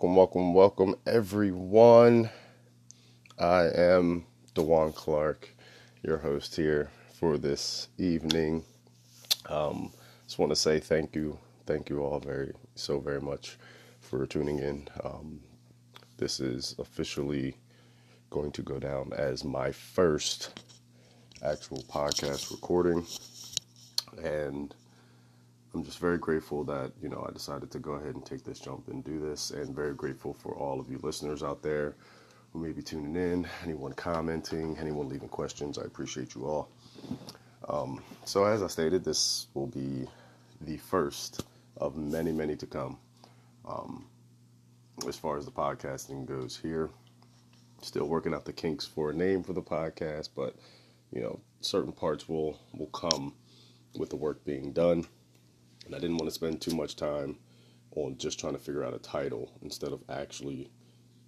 Welcome, everyone. I am DeWan Clark, your host here for this evening. Just want to say thank you all very much for tuning in. This is officially going to go down as my first actual podcast recording, and I'm just very grateful that, I decided to go ahead and take this jump and do this, and very grateful for all of you listeners out there who may be tuning in, anyone commenting, anyone leaving questions. I appreciate you all. So as I stated, this will be the first of many, many to come. As far as the podcasting goes here, still working out the kinks for a name for the podcast, but, certain parts will come with the work being done. And I didn't want to spend too much time on just trying to figure out a title instead of actually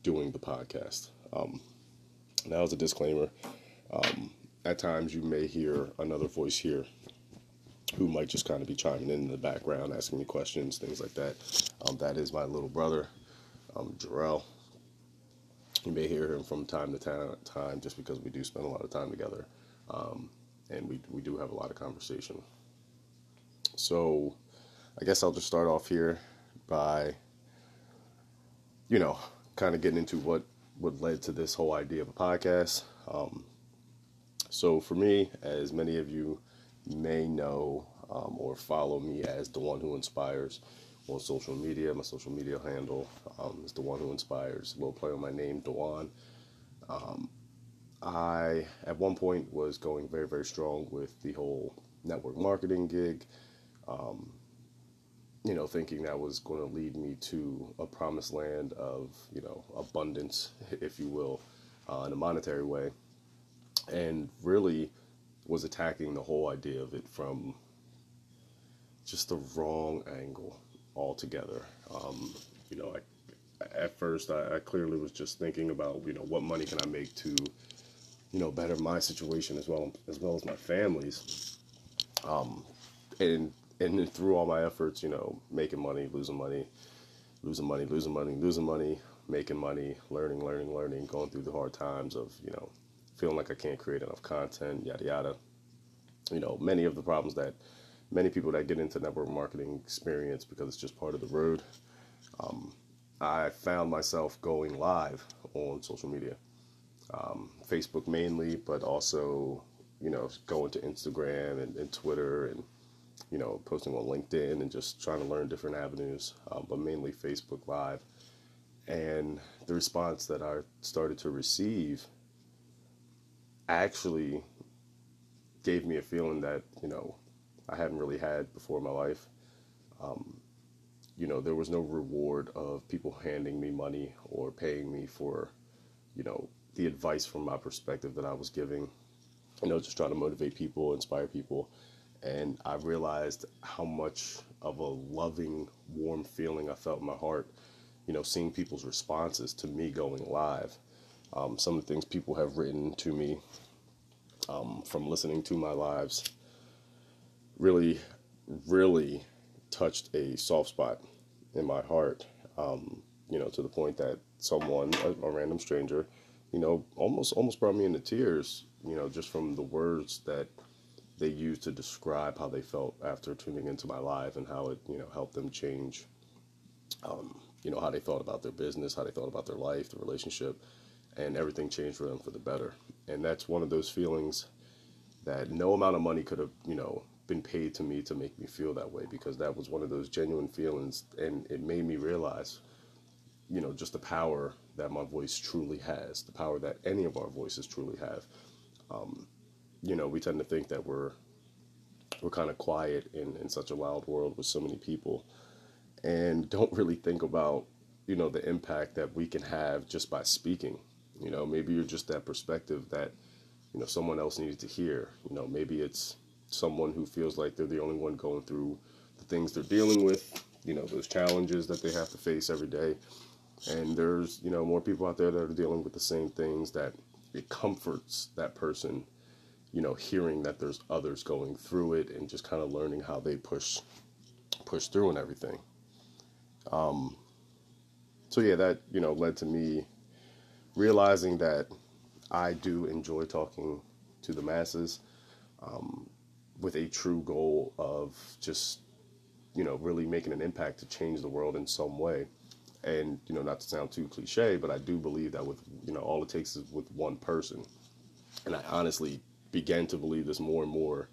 doing the podcast. Now as a disclaimer, at times you may hear another voice here who might just kind of be chiming in the background, asking me questions, things like that. That is my little brother, Jarrell. You may hear him from time to time just because we do spend a lot of time together, and we do have a lot of conversation. So I guess I'll just start off here by, kind of getting into what led to this whole idea of a podcast. So for me, as many of you may know, or follow me as the one who inspires on social media, my social media handle is the one who inspires. A little play on my name, DeWan. I, at one point, was going very, very strong with the whole network marketing gig, thinking that was going to lead me to a promised land of, abundance, if you will, in a monetary way, and really was attacking the whole idea of it from just the wrong angle altogether. At first I clearly was just thinking about, what money can I make to, better my situation as well as my family's, And through all my efforts, making money, losing money, making money, learning, going through the hard times of, feeling like I can't create enough content, yada, yada. Many of the problems that many people that get into network marketing experience because it's just part of the road. I found myself going live on social media, Facebook mainly, but also, going to Instagram and Twitter and, posting on LinkedIn and just trying to learn different avenues, but mainly Facebook Live. And the response that I started to receive actually gave me a feeling that, I hadn't really had before in my life. There was no reward of people handing me money or paying me for, the advice from my perspective that I was giving, just trying to motivate people, inspire people. And I realized how much of a loving, warm feeling I felt in my heart, seeing people's responses to me going live. Some of the things people have written to me from listening to my lives really, really touched a soft spot in my heart, to the point that someone, a random stranger, almost brought me into tears, just from the words that they used to describe how they felt after tuning into my live and how it, helped them change, how they thought about their business, how they thought about their life, the relationship, and everything changed for them for the better. And that's one of those feelings that no amount of money could have, been paid to me to make me feel that way, because that was one of those genuine feelings, and it made me realize, just the power that my voice truly has, the power that any of our voices truly have. We tend to think that we're kind of quiet in such a loud world with so many people, and don't really think about, the impact that we can have just by speaking. Maybe you're just that perspective that, someone else needed to hear. Maybe it's someone who feels like they're the only one going through the things they're dealing with, those challenges that they have to face every day. And there's, more people out there that are dealing with the same things, that it comforts that person, hearing that there's others going through it and just kind of learning how they push through and everything. So yeah, that, you know, led to me realizing that I do enjoy talking to the masses, with a true goal of just, you know, really making an impact to change the world in some way. And, you know, not to sound too cliche, but I do believe that with, you know, all it takes is with one person. And I honestly began to believe this more and more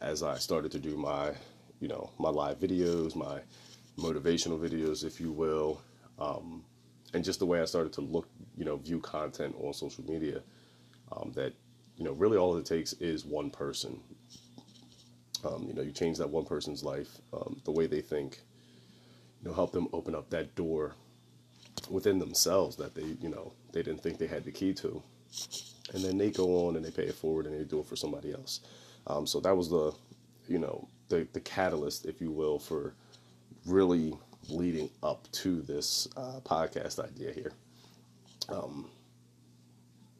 as I started to do my, you know, my live videos, my motivational videos, if you will. And just the way I started to look, you know, view content on social media, that, you know, really all it takes is one person. You know, you change that one person's life, the way they think, you know, help them open up that door within themselves that they, you know, they didn't think they had the key to. And then they go on and they pay it forward and they do it for somebody else. So that was the, you know, the catalyst, if you will, for really leading up to this podcast idea here.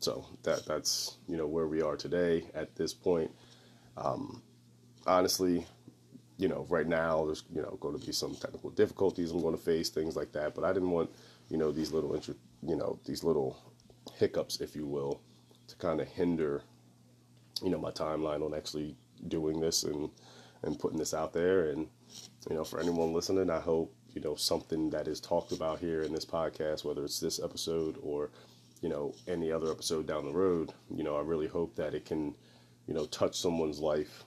So that's, you know, where we are today at this point. Honestly, you know, right now there's, you know, going to be some technical difficulties I'm going to face, things like that. But I didn't want, you know, these little hiccups, if you will, to kind of hinder, you know, my timeline on actually doing this and putting this out there. And, you know, for anyone listening, I hope, you know, something that is talked about here in this podcast, whether it's this episode or, you know, any other episode down the road, you know, I really hope that it can, you know, touch someone's life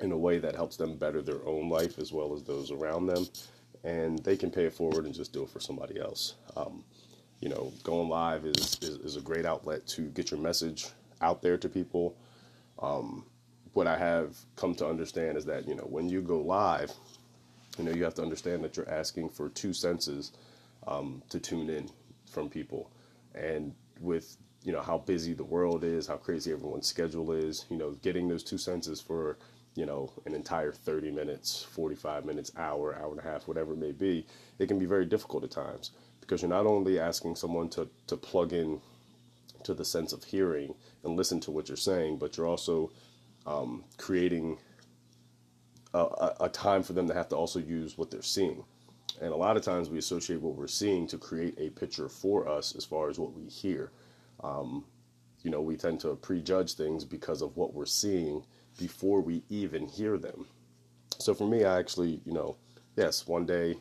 in a way that helps them better their own life as well as those around them, and they can pay it forward and just do it for somebody else. You know, going live is a great outlet to get your message out there to people. What I have come to understand is that, you know, when you go live, you know, you have to understand that you're asking for two senses to tune in from people. And with, you know, how busy the world is, how crazy everyone's schedule is, you know, getting those two senses for, you know, an entire 30 minutes, 45 minutes, hour, hour and a half, whatever it may be, it can be very difficult at times because you're not only asking someone to plug in to the sense of hearing and listen to what you're saying, but you're also creating a time for them to have to also use what they're seeing. And a lot of times we associate what we're seeing to create a picture for us as far as what we hear. You know, we tend to prejudge things because of what we're seeing before we even hear them. So for me, I actually, you know, yes, one day,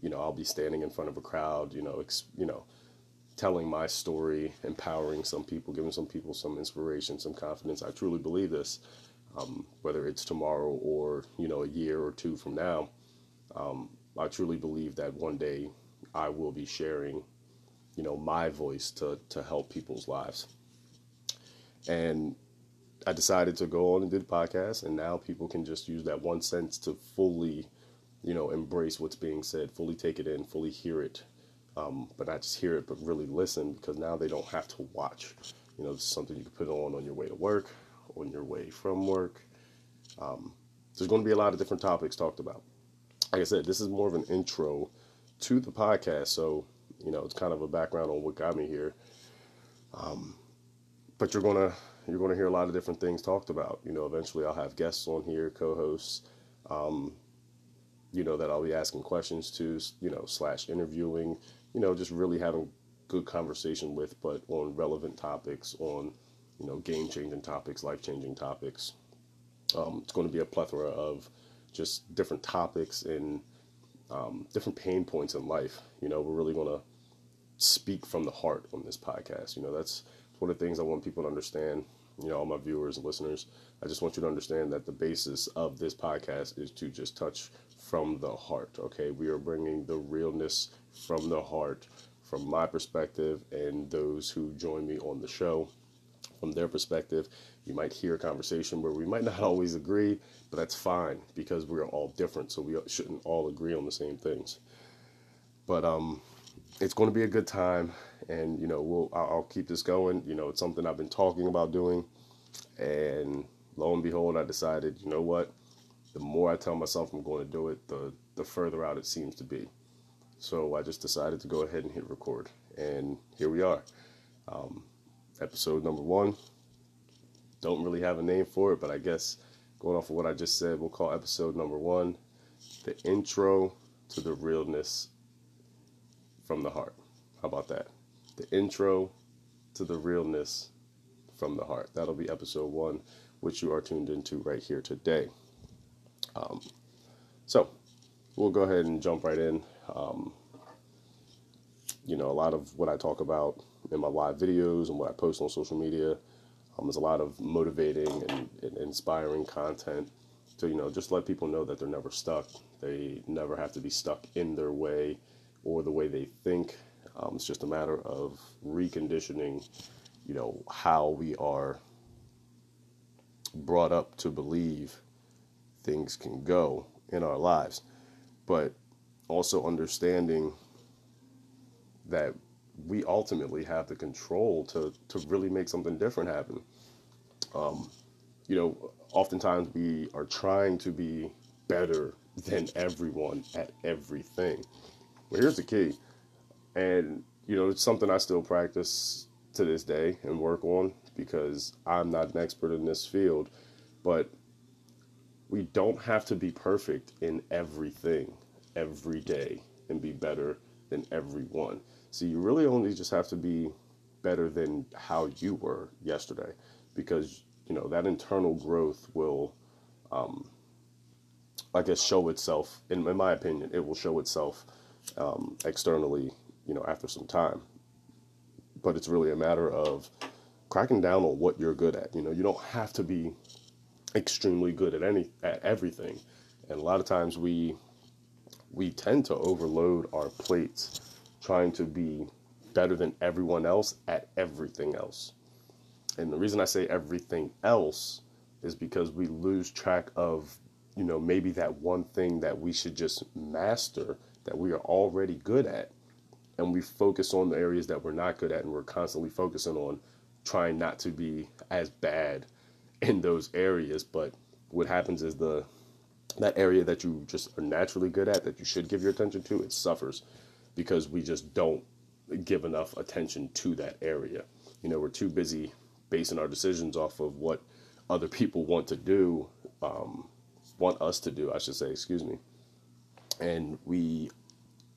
you know, I'll be standing in front of a crowd, you know, telling my story, empowering some people, giving some people some inspiration, some confidence. I truly believe this, whether it's tomorrow or, you know, a year or two from now. I truly believe that one day I will be sharing, you know, my voice to help people's lives. And I decided to go on and do the podcast, and now people can just use that one sense to fully, you know, embrace what's being said, fully take it in, fully hear it, but not just hear it, but really listen, because now they don't have to watch. You know, this is something you can put on your way to work, on your way from work. There's going to be a lot of different topics talked about. Like I said, this is more of an intro to the podcast, so, you know, it's kind of a background on what got me here. But you're gonna hear a lot of different things talked about. You know, eventually I'll have guests on here, co-hosts, you know, that I'll be asking questions to, you know, / interviewing, you know, just really having good conversation with, but on relevant topics, on, you know, game-changing topics, life-changing topics. It's going to be a plethora of just different topics and different pain points in life. You know, we're really going to speak from the heart on this podcast. You know, that's one of the things I want people to understand, you know, all my viewers and listeners. I just want you to understand that the basis of this podcast is to just touch from the heart, okay? We are bringing the realness from the heart, from my perspective, and those who join me on the show, from their perspective. You might hear a conversation where we might not always agree, but that's fine because we're all different, so we shouldn't all agree on the same things. But it's going to be a good time, and, you know, I'll keep this going. You know, it's something I've been talking about doing, and lo and behold, I decided, you know what, the more I tell myself I'm going to do it, the further out it seems to be. So I just decided to go ahead and hit record, and here we are. Episode number 1. Don't really have a name for it, but I guess going off of what I just said, we'll call episode number 1, the intro to the realness from the heart. How about that? The intro to the realness from the heart. That'll be episode 1, which you are tuned into right here today. So we'll go ahead and jump right in. You know, a lot of what I talk about in my live videos and what I post on social media, there's a lot of motivating and inspiring content to, you know, just let people know that they're never stuck. They never have to be stuck in their way or the way they think. It's just a matter of reconditioning, you know, how we are brought up to believe things can go in our lives, but also understanding that we ultimately have the control to really make something different happen. You know, oftentimes we are trying to be better than everyone at everything. Well, here's the key. And, you know, it's something I still practice to this day and work on because I'm not an expert in this field, but we don't have to be perfect in everything every day and be better than everyone. So you really only just have to be better than how you were yesterday, because, you know, that internal growth will, I guess, show itself, in my opinion, it will show itself externally, you know, after some time. But it's really a matter of cracking down on what you're good at. You know, you don't have to be extremely good at everything. And a lot of times we tend to overload our plates trying to be better than everyone else at everything else. And the reason I say everything else is because we lose track of, you know, maybe that one thing that we should just master, that we are already good at. And we focus on the areas that we're not good at, and we're constantly focusing on trying not to be as bad in those areas. But what happens is that area that you just are naturally good at, that you should give your attention to, it suffers because we just don't give enough attention to that area. You know, we're too busy basing our decisions off of what other people want to do, want us to do, I should say, excuse me. And we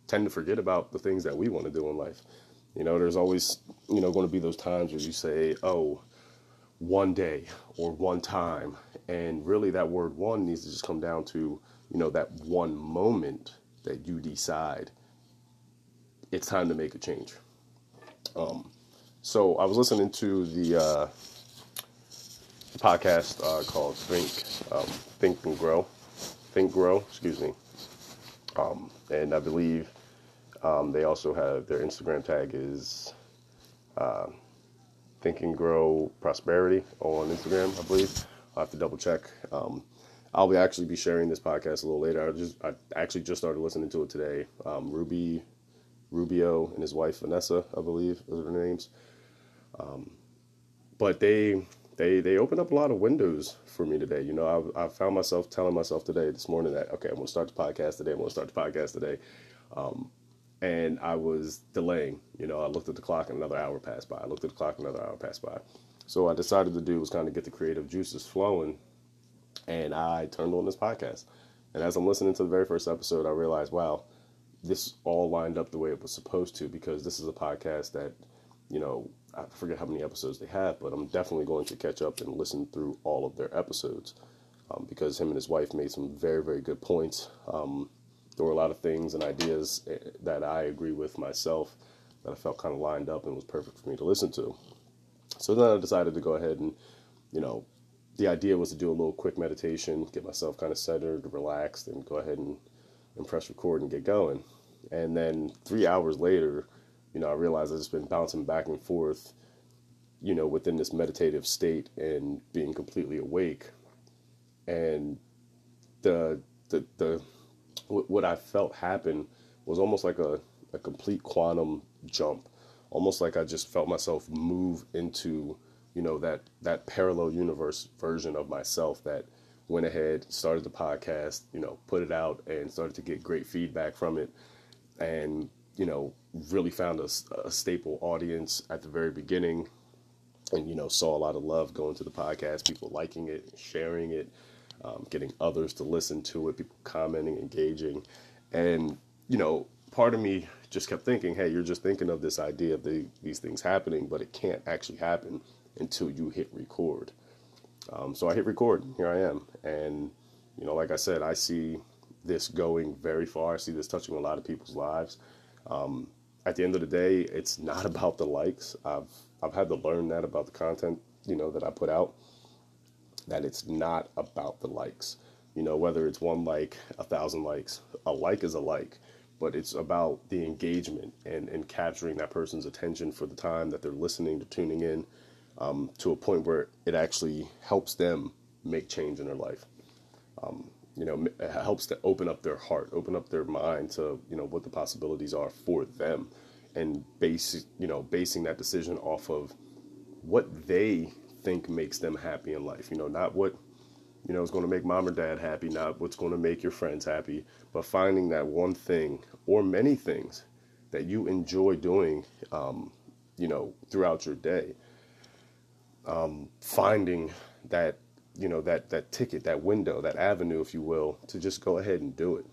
tend to forget about the things that we want to do in life. You know, there's always, you know, going to be those times where you say, oh, one day or one time. And really that word one needs to just come down to, you know, that one moment that you decide it's time to make a change. So I was listening to the podcast called Think and Grow, excuse me. And I believe they also have, their Instagram tag is Think and Grow Prosperity on Instagram, I believe. I'll have to double check. I'll actually be sharing this podcast a little later. I actually just started listening to it today. Ruby Rubio and his wife Vanessa, I believe, those are their names. But they opened up a lot of windows for me today. You know, I found myself telling myself this morning that, okay, I'm going to start the podcast today. And I was delaying. You know, I looked at the clock and another hour passed by. So what I decided to do was kind of get the creative juices flowing, and I turned on this podcast. And as I'm listening to the very first episode, I realized, wow, this all lined up the way it was supposed to, because this is a podcast that, you know, I forget how many episodes they have, but I'm definitely going to catch up and listen through all of their episodes, because him and his wife made some very, very good points. There were a lot of things and ideas that I agree with myself that I felt kind of lined up and was perfect for me to listen to. So then I decided to go ahead and, you know, the idea was to do a little quick meditation, get myself kind of centered, relaxed, and go ahead and press record and get going. And then 3 hours later, you know, I realized I've just been bouncing back and forth, you know, within this meditative state and being completely awake. And the what I felt happen was almost like a complete quantum jump, almost like I just felt myself move into, you know, that parallel universe version of myself that went ahead, started the podcast, you know, put it out and started to get great feedback from it. And, you know, really found a staple audience at the very beginning, and, you know, saw a lot of love going to the podcast, people liking it, sharing it, getting others to listen to it, people commenting, engaging. And, you know, part of me just kept thinking, hey, you're just thinking of this idea of these things happening, but it can't actually happen until you hit record. So I hit record. Here I am. And, you know, like I said, I see this going very far. I see this touching a lot of people's lives. At the end of the day, it's not about the likes. I've had to learn that about the content, you know, that I put out, that it's not about the likes. You know, whether it's 1 like, 1,000 likes, a like is a like, but it's about the engagement and capturing that person's attention for the time that they're listening, to tuning in, to a point where it actually helps them make change in their life. You know, it helps to open up their heart, open up their mind to, you know, what the possibilities are for them, and basing that decision off of what they think makes them happy in life. You know, not what, you know, is going to make mom or dad happy, not what's going to make your friends happy, but finding that one thing or many things that you enjoy doing, you know, throughout your day. Finding that, you know, that ticket, that window, that avenue, if you will, to just go ahead and do it.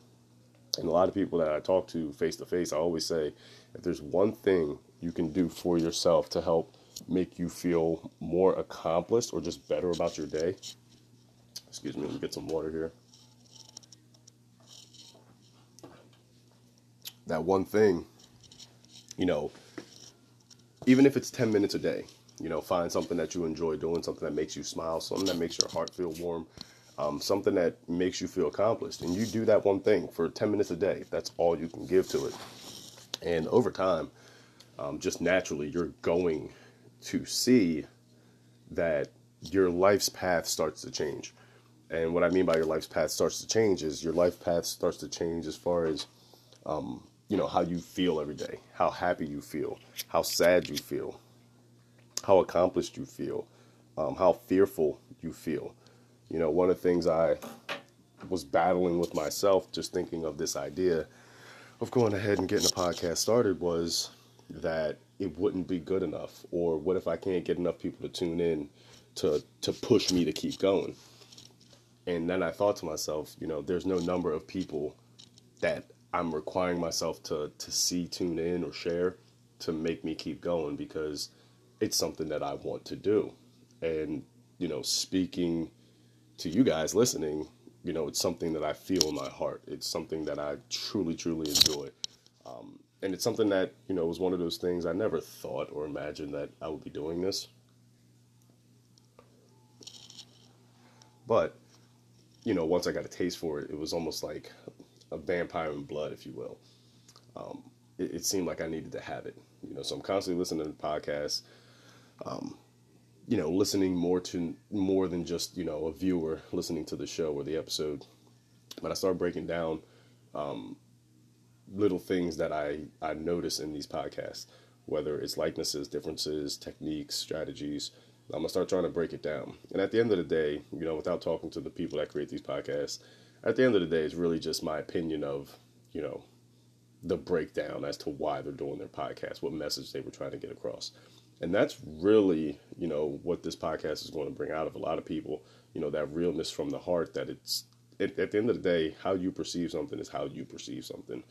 And a lot of people that I talk to face, I always say, if there's one thing you can do for yourself to help make you feel more accomplished or just better about your day. Excuse me, let me get some water here. That one thing, you know, even if it's 10 minutes a day, you know, find something that you enjoy doing, something that makes you smile, something that makes your heart feel warm, something that makes you feel accomplished. And you do that one thing for 10 minutes a day. That's all you can give to it. And over time, just naturally, you're going to see that your life's path starts to change. And what I mean by your life's path starts to change is your life path starts to change as far as, you know, how you feel every day, how happy you feel, how sad you feel, how accomplished you feel, how fearful you feel. You know, one of the things I was battling with myself, just thinking of this idea of going ahead and getting a podcast started, was that it wouldn't be good enough. Or what if I can't get enough people to tune in to push me to keep going? And then I thought to myself, you know, there's no number of people that I'm requiring myself to see, tune in, or share to make me keep going, because it's something that I want to do. And, you know, speaking to you guys listening, you know, it's something that I feel in my heart. It's something that I truly, truly enjoy. And it's something that, you know, was one of those things I never thought or imagined that I would be doing this. But, you know, once I got a taste for it, it was almost like a vampire in blood, if you will. It seemed like I needed to have it, you know, so I'm constantly listening to podcasts. You know, listening more than just, you know, a viewer listening to the show or the episode. But I started breaking down little things that I notice in these podcasts, whether it's likenesses, differences, techniques, strategies. I'm going to start trying to break it down. And at the end of the day, you know, without talking to the people that create these podcasts, at the end of the day, it's really just my opinion of, you know, the breakdown as to why they're doing their podcast, what message they were trying to get across. And that's really, you know, what this podcast is going to bring out of a lot of people, you know, that realness from the heart, that it's, at the end of the day, how you perceive something is how you perceive something.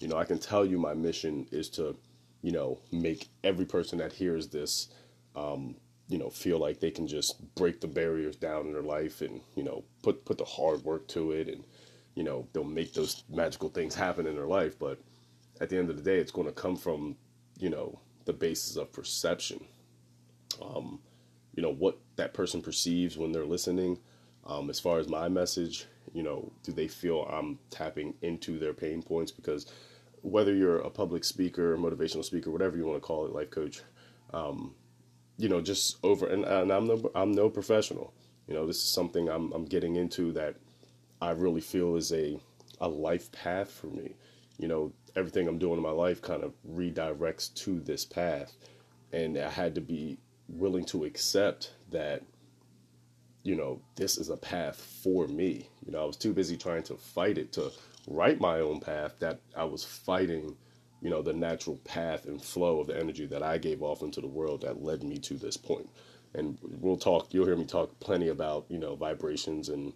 You know, I can tell you my mission is to, you know, make every person that hears this, you know, feel like they can just break the barriers down in their life and, you know, put the hard work to it, and, you know, they'll make those magical things happen in their life. But at the end of the day, it's going to come from, you know, the basis of perception. You know, what that person perceives when they're listening. As far as my message, you know, do they feel I'm tapping into their pain points? Because whether you're a public speaker, motivational speaker, whatever you want to call it, life coach, you know, just and I'm no professional. You know, this is something I'm getting into that I really feel is a life path for me. You know, everything I'm doing in my life kind of redirects to this path. And I had to be willing to accept that, you know, this is a path for me. You know, I was too busy trying to fight it, to write my own path, that I was fighting, you know, the natural path and flow of the energy that I gave off into the world that led me to this point. And you'll hear me talk plenty about, you know, vibrations and,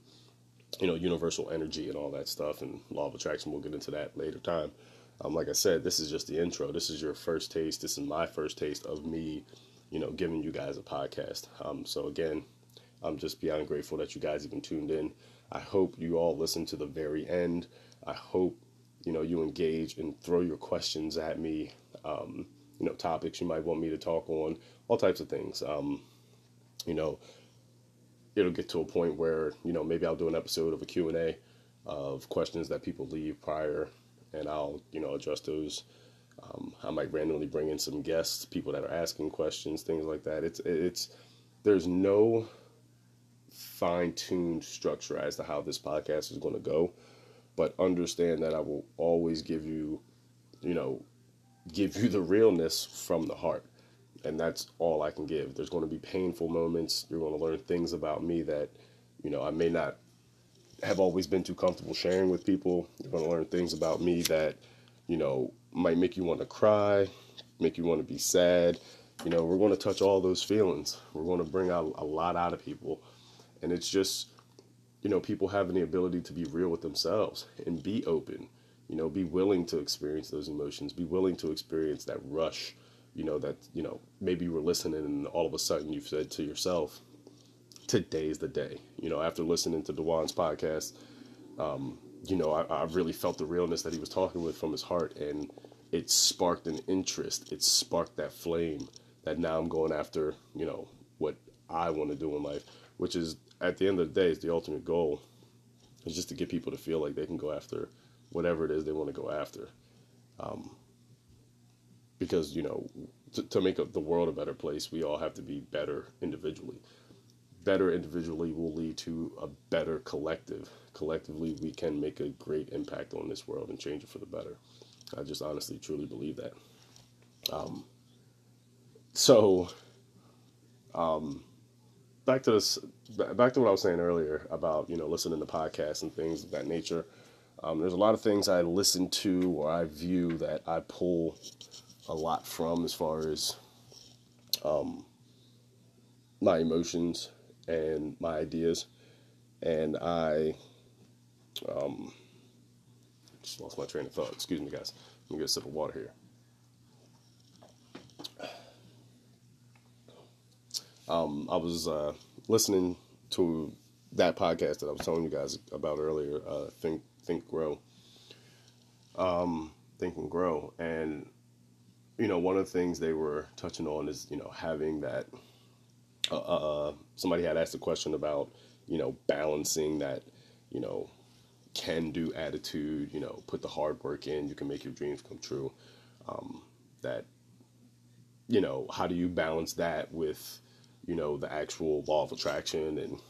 you know, universal energy and all that stuff, and law of attraction. We'll get into that later time. Like I said, this is just the intro. This is your first taste. This is my first taste of me, giving you guys a podcast. So again, I'm just beyond grateful that you guys even tuned in. I hope you all listen to the very end. I hope, you engage and throw your questions at me, topics you might want me to talk on, all types of things. It'll get to a point where, maybe I'll do an episode of a Q&A of questions that people leave prior, and I'll, address those. I might randomly bring in some guests, people that are asking questions, things like that. It's there's no fine-tuned structure as to how this podcast is going to go, but understand that I will always give you the realness from the heart. And that's all I can give. There's going to be painful moments. You're going to learn things about me that, I may not have always been too comfortable sharing with people. You're going to learn things about me that, might make you want to cry, make you want to be sad. We're going to touch all those feelings. We're going to bring out a lot out of people. And it's just, people having the ability to be real with themselves and be open, be willing to experience those emotions, be willing to experience that rush. Maybe you were listening and all of a sudden you've said to yourself, today's the day. After listening to DeWan's podcast, I really felt the realness that he was talking with from his heart, and it sparked an interest. It sparked that flame that now I'm going after, what I want to do in life, which is at the end of the day is the ultimate goal, is just to get people to feel like they can go after whatever it is they want to go after. Because, to make the world a better place, we all have to be better individually. Better individually will lead to a better collective. Collectively, we can make a great impact on this world and change it for the better. I just honestly, truly believe that. Back to this, back to what I was saying earlier about, listening to podcasts and things of that nature. There's a lot of things I listen to or I view that I pull a lot from as far as my emotions and my ideas, and I just lost my train of thought. Excuse me, guys. Let me get a sip of water here. I was listening to that podcast that I was telling you guys about earlier, Think Grow. Think and Grow, and one of the things they were touching on is, having that, somebody had asked a question about, balancing that, can-do attitude, put the hard work in, you can make your dreams come true, that, how do you balance that with, the actual law of attraction, and,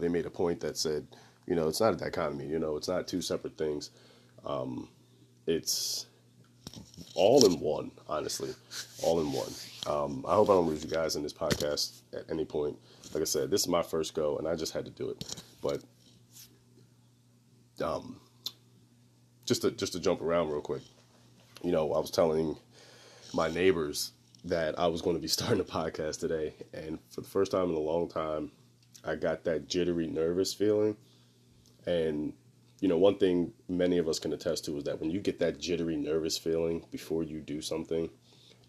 they made a point that said, it's not a dichotomy, it's not two separate things, it's all in one, honestly, all in one. I hope I don't lose you guys in this podcast at any point. Like I said, this is my first go, and I just had to do it. But just to jump around real quick, I was telling my neighbors that I was going to be starting a podcast today, and for the first time in a long time, I got that jittery, nervous feeling, and one thing many of us can attest to is that when you get that jittery, nervous feeling before you do something,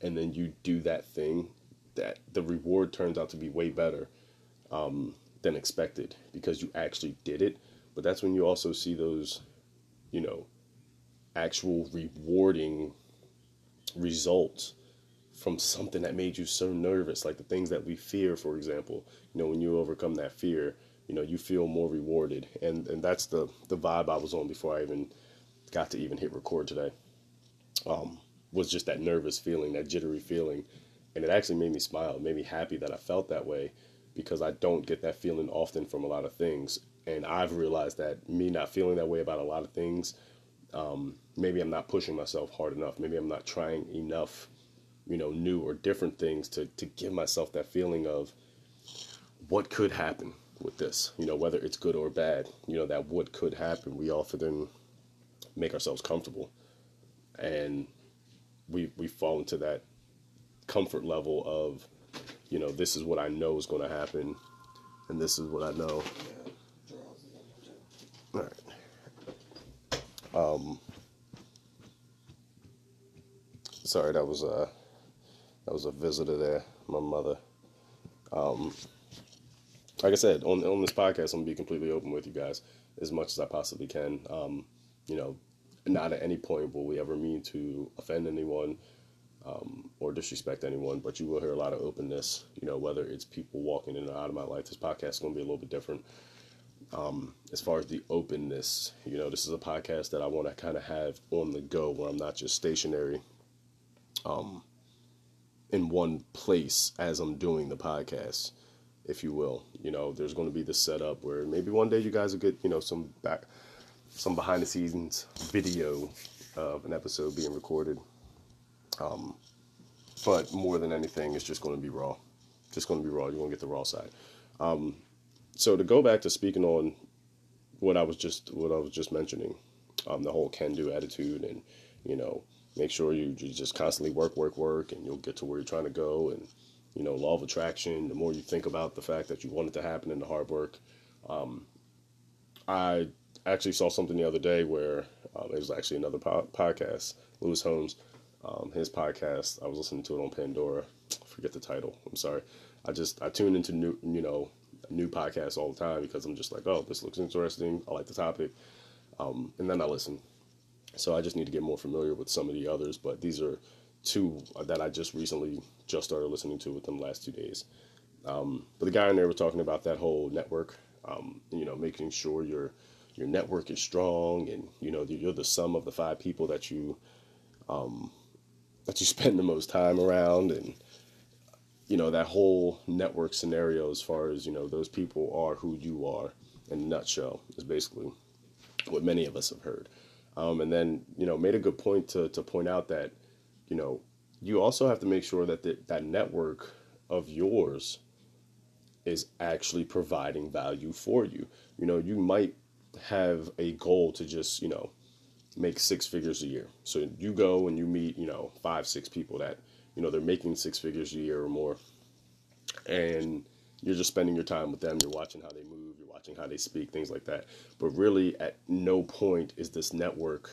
and then you do that thing, that the reward turns out to be way better than expected, because you actually did it. But that's when you also see those, actual rewarding results from something that made you so nervous, like the things that we fear, for example. When you overcome that fear, you feel more rewarded. And that's the vibe I was on before I even got to even hit record today, was just that nervous feeling, that jittery feeling. And it actually made me smile. It made me happy that I felt that way, because I don't get that feeling often from a lot of things. And I've realized that me not feeling that way about a lot of things, maybe I'm not pushing myself hard enough. Maybe I'm not trying enough, new or different things to give myself that feeling of what could happen with this, whether it's good or bad, that what could happen. We often make ourselves comfortable, and we fall into that comfort level of, this is what I know is going to happen, and this is what I know. All right. Sorry, that was a visitor there, my mother. Like I said, on this podcast, I'm going to be completely open with you guys as much as I possibly can. You know, not at any point will we ever mean to offend anyone or disrespect anyone, but you will hear a lot of openness, you know, whether it's people walking in and out of my life. This podcast is going to be a little bit different. As far as the openness, you know, this is a podcast that I want to kind of have on the go where I'm not just stationary in one place as I'm doing the podcast, if you will. You know, there's going to be this setup where maybe one day you guys will get, you know, some behind the scenes video of an episode being recorded. But more than anything, it's just going to be raw. Just going to be raw. You're going to get the raw side. So to go back to speaking on what I was just mentioning, the whole can-do attitude and, you know, make sure you just constantly work, and you'll get to where you're trying to go. And, you know, law of attraction, the more you think about the fact that you want it to happen and the hard work. I actually saw something the other day where it was actually another podcast, Lewis Holmes, his podcast. I was listening to it on Pandora. I forget the title. I'm sorry. I tune into new podcasts all the time because I'm just like, oh, this looks interesting. I like the topic. And then I listen. So I just need to get more familiar with some of the others, but these are two that I just recently just started listening to within the last 2 days. But the guy in there was talking about that whole network, you know, making sure your network is strong and, you know, you're the sum of the five people that you spend the most time around. And, you know, that whole network scenario as far as, you know, those people are who you are in a nutshell is basically what many of us have heard. And then, you know, made a good point to point out that, you know, you also have to make sure that that network of yours is actually providing value for you. You know, you might have a goal to just, you know, make 6 figures a year. So you go and you meet, you know, 5-6 people that, you know, they're making 6 figures a year or more. And you're just spending your time with them. You're watching how they move. You're watching how they speak, things like that. But really, at no point is this network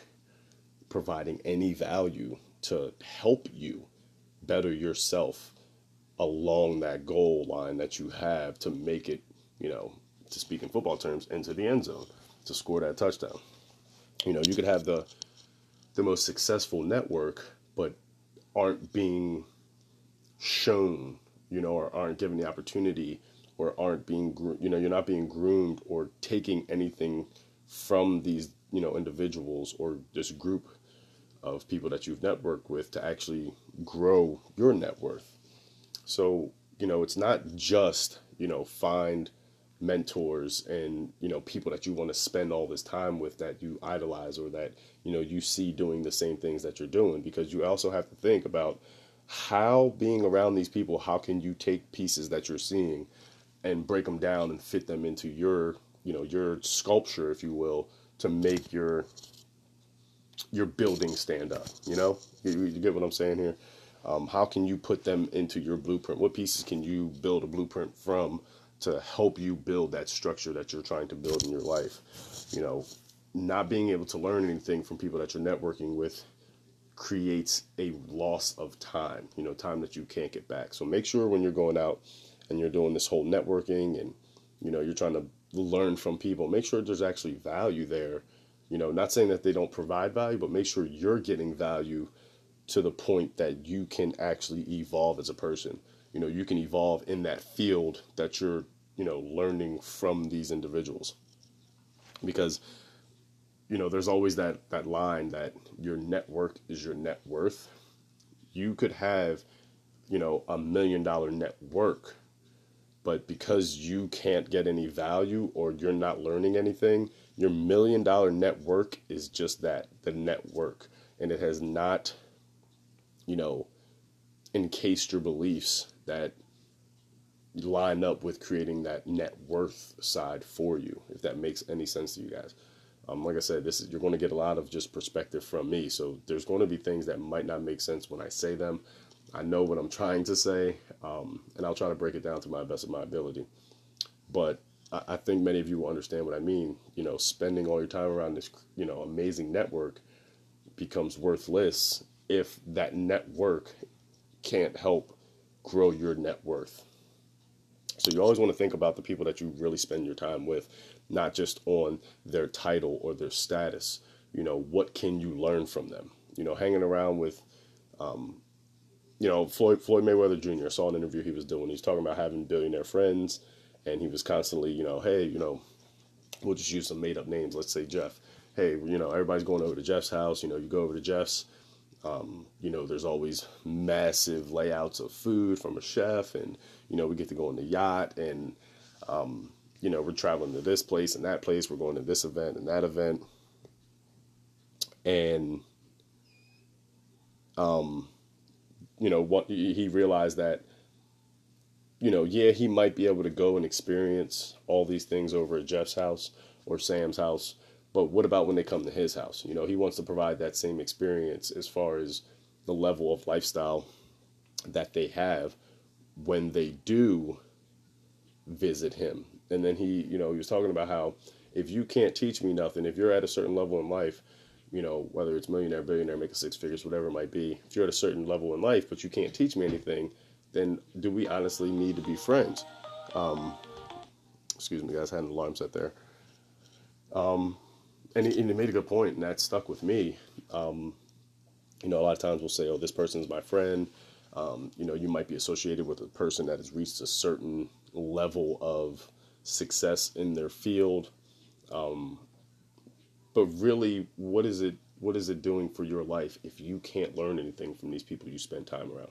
providing any value to help you better yourself along that goal line that you have to make it, you know, to speak in football terms, into the end zone to score that touchdown. You know, you could have the most successful network, but aren't being shown, you know, or aren't given the opportunity, or aren't being, you know, you're not being groomed or taking anything from these, you know, individuals or this group of people that you've networked with to actually grow your net worth. So, you know, it's not just, you know, find mentors and, you know, people that you want to spend all this time with that you idolize or that, you know, you see doing the same things that you're doing, because you also have to think about how being around these people, how can you take pieces that you're seeing and break them down and fit them into your, you know, your sculpture, if you will, to make your building stand up. You know, you get what I'm saying here? How can you put them into your blueprint? What pieces can you build a blueprint from to help you build that structure that you're trying to build in your life? You know, not being able to learn anything from people that you're networking with creates a loss of time, you know, time that you can't get back. So make sure when you're going out and you're doing this whole networking and, you know, you're trying to learn from people, make sure there's actually value there. You know, not saying that they don't provide value, but make sure you're getting value to the point that you can actually evolve as a person. You know, you can evolve in that field that you're, you know, learning from these individuals. Because, you know, there's always that line that your network is your net worth. You could have, you know, $1 million network, but because you can't get any value or you're not learning anything, your $1 million network is just that, the network. And it has not, you know, encased your beliefs that line up with creating that net worth side for you, if that makes any sense to you guys. Like I said, you're going to get a lot of just perspective from me. So there's going to be things that might not make sense when I say them. I know what I'm trying to say, and I'll try to break it down to my best of my ability. But I think many of you will understand what I mean. You know, spending all your time around this, you know, amazing network becomes worthless if that network can't help grow your net worth. So you always want to think about the people that you really spend your time with, not just on their title or their status. You know, what can you learn from them? You know, hanging around with, you know, Floyd Mayweather Jr. I saw an interview he was doing. He's talking about having billionaire friends, and he was constantly, you know, hey, you know, we'll just use some made up names. Let's say Jeff. Hey, you know, everybody's going over to Jeff's house. You know, you go over to Jeff's. You know, there's always massive layouts of food from a chef, and you know, we get to go on the yacht, and you know, we're traveling to this place and that place. We're going to this event and that event, and you know, what he realized that, you know, yeah, he might be able to go and experience all these things over at Jeff's house or Sam's house. But what about when they come to his house? You know, he wants to provide that same experience as far as the level of lifestyle that they have when they do visit him. And then he, you know, he was talking about how if you can't teach me nothing, if you're at a certain level in life, you know, whether it's millionaire, billionaire, making six figures, whatever it might be, if you're at a certain level in life, but you can't teach me anything, then do we honestly need to be friends? Excuse me, guys, I had an alarm set there. And he made a good point, and that stuck with me. You know, a lot of times we'll say, oh, this person's my friend. You know, you might be associated with a person that has reached a certain level of success in their field. But really, what is it doing for your life if you can't learn anything from these people you spend time around?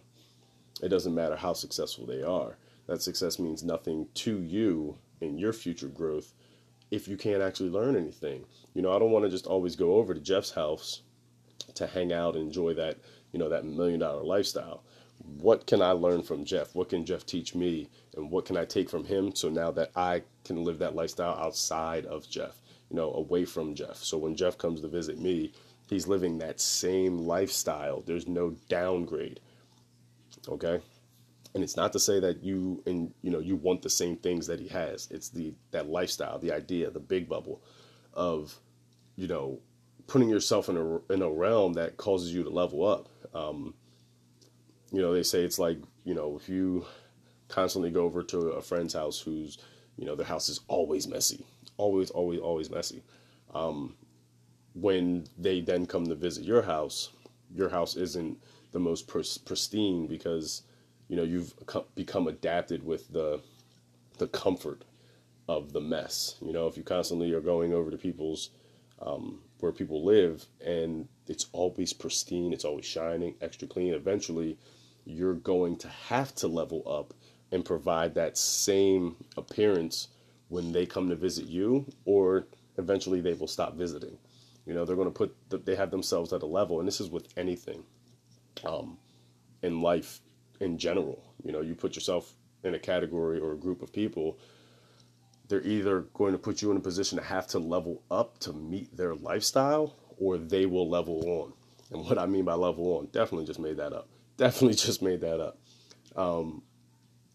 It doesn't matter how successful they are. That success means nothing to you in your future growth if you can't actually learn anything. You know, I don't want to just always go over to Jeff's house to hang out and enjoy that, you know, that $1 million lifestyle. What can I learn from Jeff? What can Jeff teach me? And what can I take from him so now that I can live that lifestyle outside of Jeff, you know, away from Jeff? So when Jeff comes to visit me, he's living that same lifestyle. There's no downgrade. Okay? And it's not to say that you want the same things that he has. It's that lifestyle, the idea, the big bubble of, you know, putting yourself in a realm that causes you to level up. You know, they say it's like, you know, if you constantly go over to a friend's house who's, you know, their house is always messy, always, always, always messy. When they then come to visit your house isn't the most pristine because, you know, you've become adapted with the comfort of the mess. You know, if you constantly are going over to people's, where people live, and it's always pristine, it's always shining, extra clean, eventually you're going to have to level up and provide that same appearance when they come to visit you, or eventually they will stop visiting. You know, they're going to they have themselves at a level, and this is with anything, in life, in general. You know, you put yourself in a category or a group of people, they're either going to put you in a position to have to level up to meet their lifestyle, or they will level on. And what I mean by level on, definitely just made that up.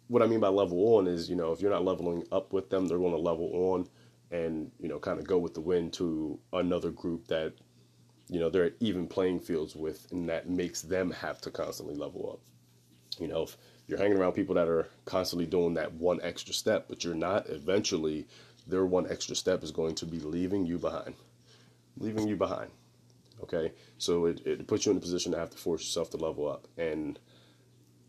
What I mean by level on is, you know, if you're not leveling up with them, they're going to level on and, you know, kind of go with the wind to another group that, you know, they're at even playing fields with, and that makes them have to constantly level up. You know, if you're hanging around people that are constantly doing that one extra step, but you're not, eventually their one extra step is going to be leaving you behind. Okay. So it puts you in a position to have to force yourself to level up. And,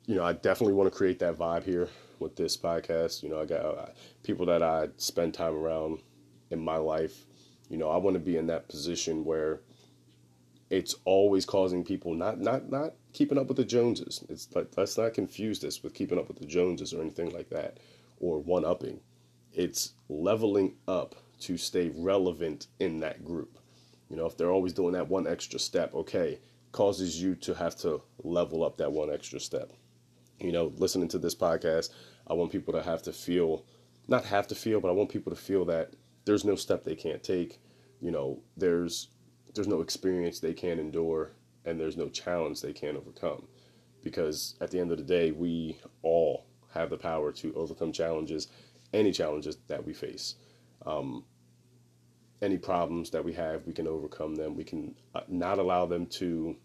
you know, I definitely want to create that vibe here with this podcast. You know, I got people that I spend time around in my life. You know, I want to be in that position where it's always causing people not keeping up with the Joneses. It's like, let's not confuse this with keeping up with the Joneses or anything like that, or one-upping. It's leveling up to stay relevant in that group. You know, if they're always doing that one extra step, okay, causes you to have to level up that one extra step. You know, listening to this podcast, I want people to but I want people to feel that there's no step they can't take. You know, there's no experience they can't endure, and there's no challenge they can't overcome. Because at the end of the day, we all have the power to overcome challenges, any challenges that we face. Any problems that we have, we can overcome them. We can not allow them to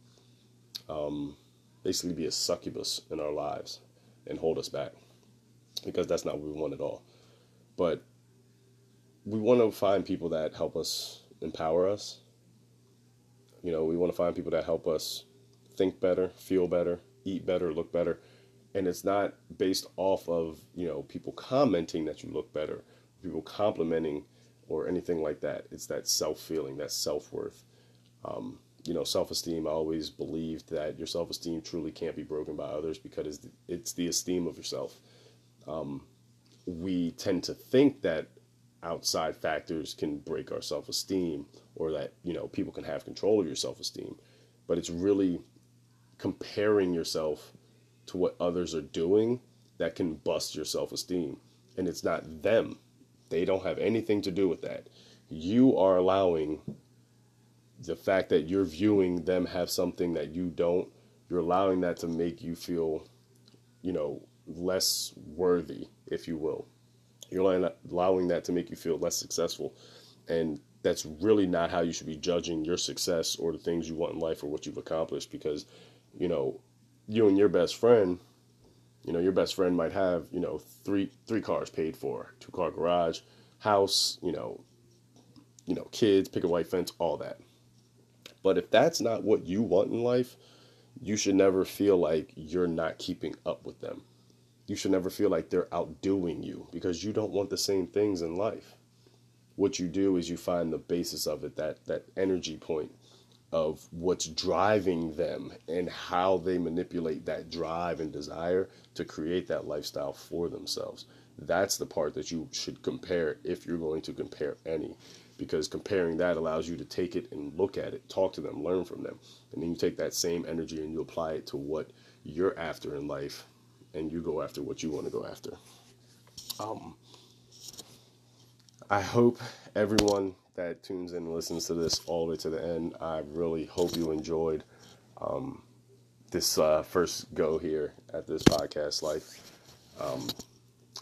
basically be a succubus in our lives and hold us back, because that's not what we want at all. But we want to find people that help us, empower us. You know, we want to find people that help us think better, feel better, eat better, look better. And it's not based off of, you know, people commenting that you look better, people complimenting or anything like that. It's that self-feeling, that self-worth. You know, self-esteem, I always believed that your self-esteem truly can't be broken by others because it's the esteem of yourself. We tend to think that outside factors can break our self-esteem, or that, you know, people can have control of your self-esteem, but it's really comparing yourself to what others are doing that can bust your self-esteem. And it's not them. They don't have anything to do with that. You are allowing the fact that you're viewing them have something that you don't, you're allowing that to make you feel, you know, less worthy, if you will. You're allowing that to make you feel less successful. And that's really not how you should be judging your success or the things you want in life or what you've accomplished. Because, you know, you and your best friend, you know, your best friend might have, you know, three cars paid for, 2-car garage, house, you know, kids, picket white fence, all that. But if that's not what you want in life, you should never feel like you're not keeping up with them. You should never feel like they're outdoing you, because you don't want the same things in life. What you do is you find the basis of it, that energy point of what's driving them and how they manipulate that drive and desire to create that lifestyle for themselves. That's the part that you should compare, if you're going to compare any, because comparing that allows you to take it and look at it, talk to them, learn from them. And then you take that same energy and you apply it to what you're after in life, and you go after what you want to go after. I hope everyone that tunes in and listens to this all the way to the end, I really hope you enjoyed this first go here at this podcast life.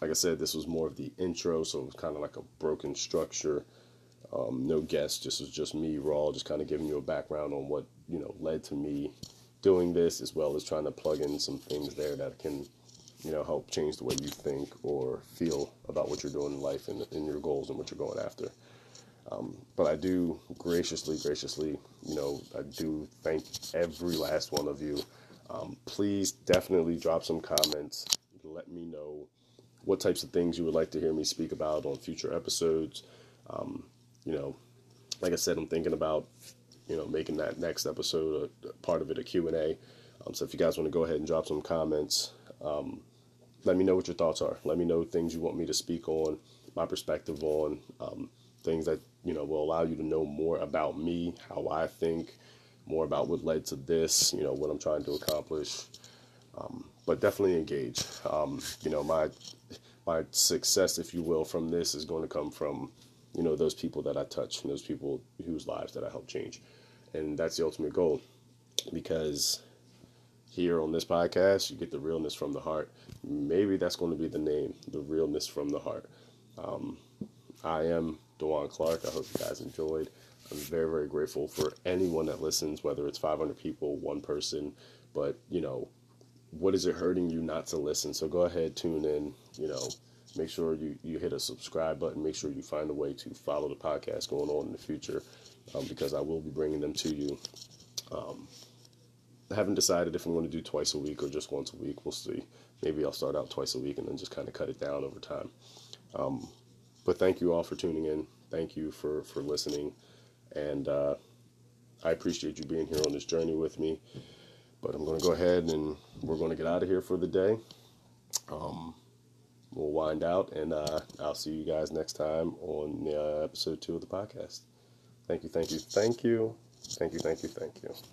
Like I said, this was more of the intro, so it was kind of like a broken structure. No guests, just was just me raw, just kind of giving you a background on what, you know, led to me doing this, as well as trying to plug in some things there that can, you know, help change the way you think or feel about what you're doing in life and in your goals and what you're going after. But I do graciously, you know, I do thank every last one of you. Please definitely drop some comments. Let me know what types of things you would like to hear me speak about on future episodes. You know, like I said, I'm thinking about, you know, making that next episode a part of it, a Q&A. So if you guys want to go ahead and drop some comments, let me know what your thoughts are. Let me know things you want me to speak on, my perspective on, things that, you know, will allow you to know more about me, how I think, more about what led to this, you know, what I'm trying to accomplish. But definitely engage. You know, my success, if you will, from this is going to come from, you know, those people that I touch and those people whose lives that I help change. And that's the ultimate goal, because here on this podcast, you get the realness from the heart. Maybe that's going to be the name, The Realness from the Heart. I am DeWan Clark. I hope you guys enjoyed. I'm very, very grateful for anyone that listens, whether it's 500 people, one person, but, you know, what is it hurting you not to listen? So go ahead, tune in, you know, make sure you hit a subscribe button. Make sure you find a way to follow the podcast going on in the future, because I will be bringing them to you. I haven't decided if I'm going to do twice a week or just once a week. We'll see. Maybe I'll start out twice a week and then just kind of cut it down over time. But thank you all for tuning in. Thank you for listening. And I appreciate you being here on this journey with me. But I'm going to go ahead and we're going to get out of here for the day. We'll wind out, and I'll see you guys next time on episode 2 of the podcast. Thank you.